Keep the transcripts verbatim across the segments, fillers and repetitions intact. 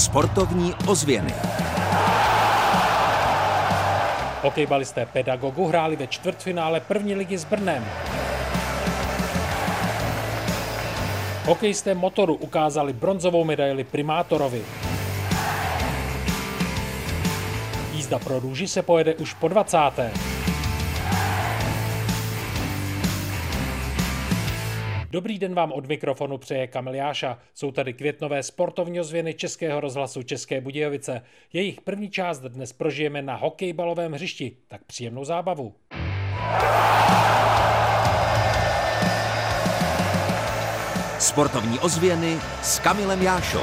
sportovní ozvěny. Hokejbalisté Pedagogu hráli ve čtvrtfinále první ligy s Brnem. Hokejisté Motoru ukázali bronzovou medaili primátorovi. Jízda pro růži se pojede už po dvacáté Dobrý den vám od mikrofonu přeje Kamil Jáša. Jsou tady květnové sportovní ozvěny Českého rozhlasu České Budějovice. Jejich první část dnes prožijeme na hokejbalovém hřišti, tak příjemnou zábavu. Sportovní ozvěny s Kamilem Jášou.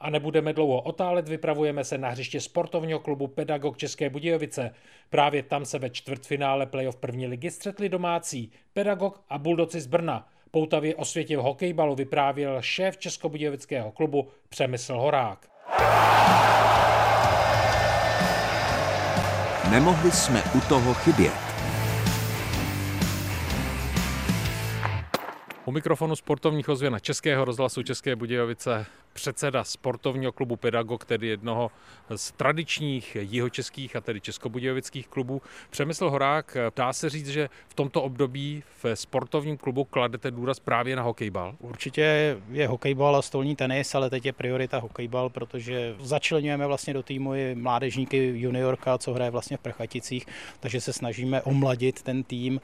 A nebudeme dlouho otálet, vypravujeme se na hřiště sportovního klubu Pedagog České Budějovice. Právě tam se ve čtvrtfinále playoff první ligy střetli domácí Pedagog a Buldoci z Brna. Poutavě o světě v hokejbalu vyprávěl šéf českobudějovického klubu Přemysl Horák. Nemohli jsme u toho chybět. U mikrofonu sportovních ozvěn Českého rozhlasu České Budějovice předseda sportovního klubu Pedagog, tedy jednoho z tradičních jihočeských a tedy českobudějovických klubů. Přemysl Horák, dá se říct, že v tomto období v sportovním klubu kladete důraz právě na hokejbal? Určitě je hokejbal a stolní tenis, ale teď je priorita hokejbal, protože začlenujeme vlastně do týmu i mládežníky juniorka, co hraje vlastně v Prchaticích, takže se snažíme omladit ten tým.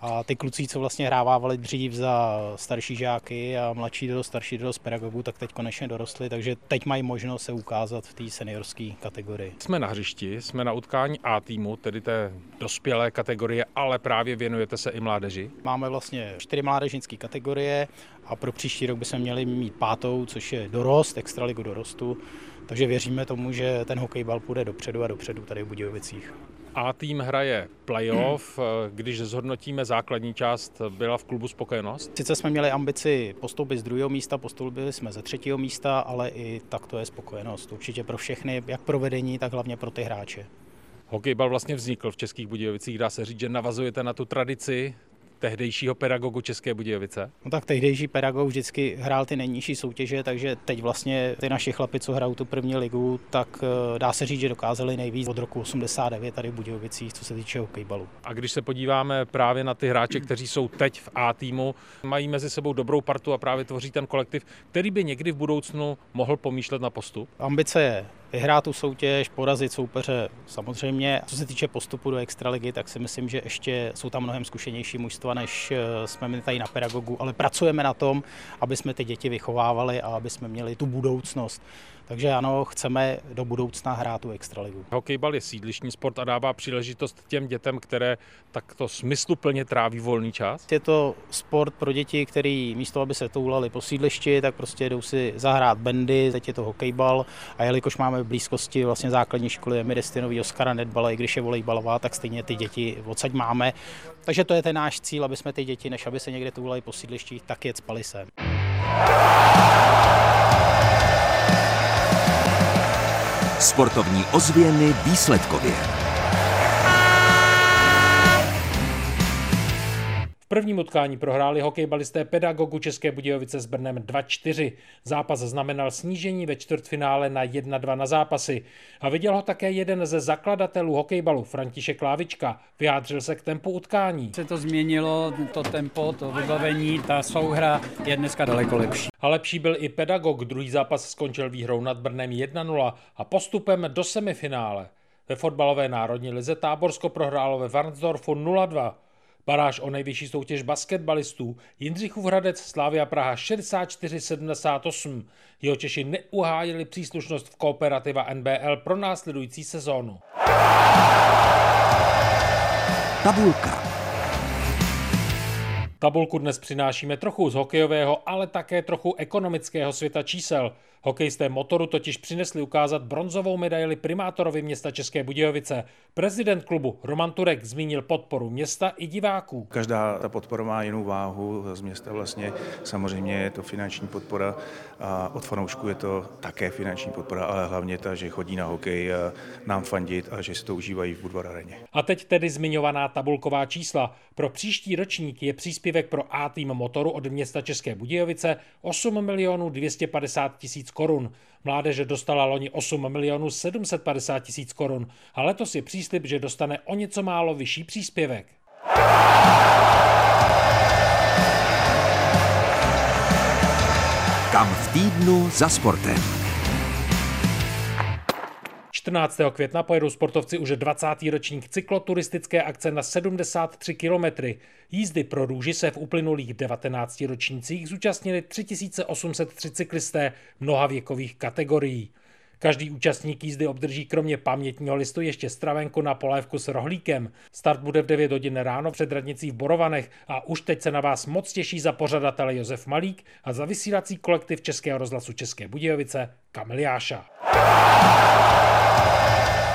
A ty kluci, co vlastně hrávávali dřív za starší žáky a mladší do starší do pedagogů, tak teď konečně dorostli, takže teď mají možnost se ukázat v té seniorské kategorii. Jsme na hřišti, jsme na utkání A týmu, tedy té dospělé kategorie, ale právě věnujete se i mládeži. Máme vlastně čtyři mládežnické kategorie a pro příští rok bychom měli mít pátou, což je dorost, extraligu dorostu, takže věříme tomu, že ten hokejbal půjde dopředu a dopředu tady v Budějovicích. A tým hraje playoff, když zhodnotíme základní část, byla v klubu spokojenost? Sice jsme měli ambici postoupit z druhého místa, postoupili jsme ze třetího místa, ale i tak to je spokojenost. Určitě pro všechny, jak pro vedení, tak hlavně pro ty hráče. Hokejbal vlastně vznikl v Českých Budějovicích, dá se říct, že navazujete na tu tradici tehdejšího Pedagogu České Budějovice? No tak tehdejší Pedagog vždycky hrál ty nejnižší soutěže, takže teď vlastně ty naši chlapi, co hrajou tu první ligu, tak dá se říct, že dokázali nejvíc od roku osmdesát devět tady v Budějovicích, co se týče hokejbalu. A když se podíváme právě na ty hráče, kteří jsou teď v A týmu, mají mezi sebou dobrou partu a právě tvoří ten kolektiv, který by někdy v budoucnu mohl pomýšlet na postup? Ambice je vyhrát tu soutěž, porazit soupeře samozřejmě. Co se týče postupu do extraligy, tak si myslím, že ještě jsou tam mnohem zkušenější mužstva, než jsme my tady na Pedagogu, ale pracujeme na tom, aby jsme ty děti vychovávali a aby jsme měli tu budoucnost. Takže ano, chceme do budoucna hrát tu extraligu. Hokejbal je sídlišní sport a dává příležitost těm dětem, které takto smysluplně tráví volný čas. Je to sport pro děti, který místo, aby se toulali po sídlišti, tak prostě jdou si zahrát bandy, teď je to hokejbal a jelikož máme v blízkosti vlastně základní školy Emidestynový Oskara netbala, i když je volejbalová, tak stejně ty děti odsaď máme. Takže to je ten náš cíl, aby jsme ty děti, než aby se někde toulali po sídlištích, tak je cpali sem. Sportovní ozvěny výsledkově. V prvním utkání prohráli hokejbalisté Pedagogu České Budějovice s Brnem dva čtyři. Zápas znamenal snížení ve čtvrtfinále na jedna dva na zápasy. A viděl ho také jeden ze zakladatelů hokejbalu, František Klávička. Vyjádřil se k tempu utkání. Se to změnilo, to tempo, to vybavení, ta souhra je dneska daleko lepší. A lepší byl i Pedagog. Druhý zápas skončil výhrou nad Brnem jedna nula a postupem do semifinále. Ve fotbalové národní lize Táborsko prohrálo ve Varnsdorfu nula dva. Baráž o nejvyšší soutěž basketbalistů Jindřichův Hradec Slávia Praha šedesát čtyři sedmdesát osm. Jihočeši neuhájili příslušnost v kooperativa N B L pro následující sezónu. Tabulka. Tabulku dnes přinášíme trochu z hokejového, ale také trochu ekonomického světa čísel. Hokejisté Motoru totiž přinesli ukázat bronzovou medaili primátorovi města České Budějovice. Prezident klubu Roman Turek zmínil podporu města i diváků. Každá ta podpora má jinou váhu z města vlastně. Samozřejmě je to finanční podpora a od fanoušků je to také finanční podpora, ale hlavně ta, že chodí na hokej a nám fandit a že si to užívají v Budvar aréně. A teď tedy zmiňovaná tabulková čísla. Pro příští ročník je příspěvek pro A tým Motoru od města České Budějovice osm milionů dvě stě padesát tisíc korun. Mládeže dostala loni osm milionů sedm set padesát tisíc korun a letos je příslib, že dostane o něco málo vyšší příspěvek. Kam v týdnu za sportem. čtrnáctého května pojedou sportovci už dvacátý ročník cykloturistické akce na sedmdesát tři kilometrů. Jízdy pro růži se v uplynulých devatenácti ročnících zúčastnili tři tisíce osm set tři cyklisté mnoha věkových kategorií. Každý účastník jízdy obdrží kromě pamětního listu ještě stravenku na polévku s rohlíkem. Start bude v devět hodin ráno před radnicí v Borovanech a už teď se na vás moc těší za pořadatele Josef Malík a za vysílací kolektiv Českého rozhlasu České Budějovice Kamil Jáša.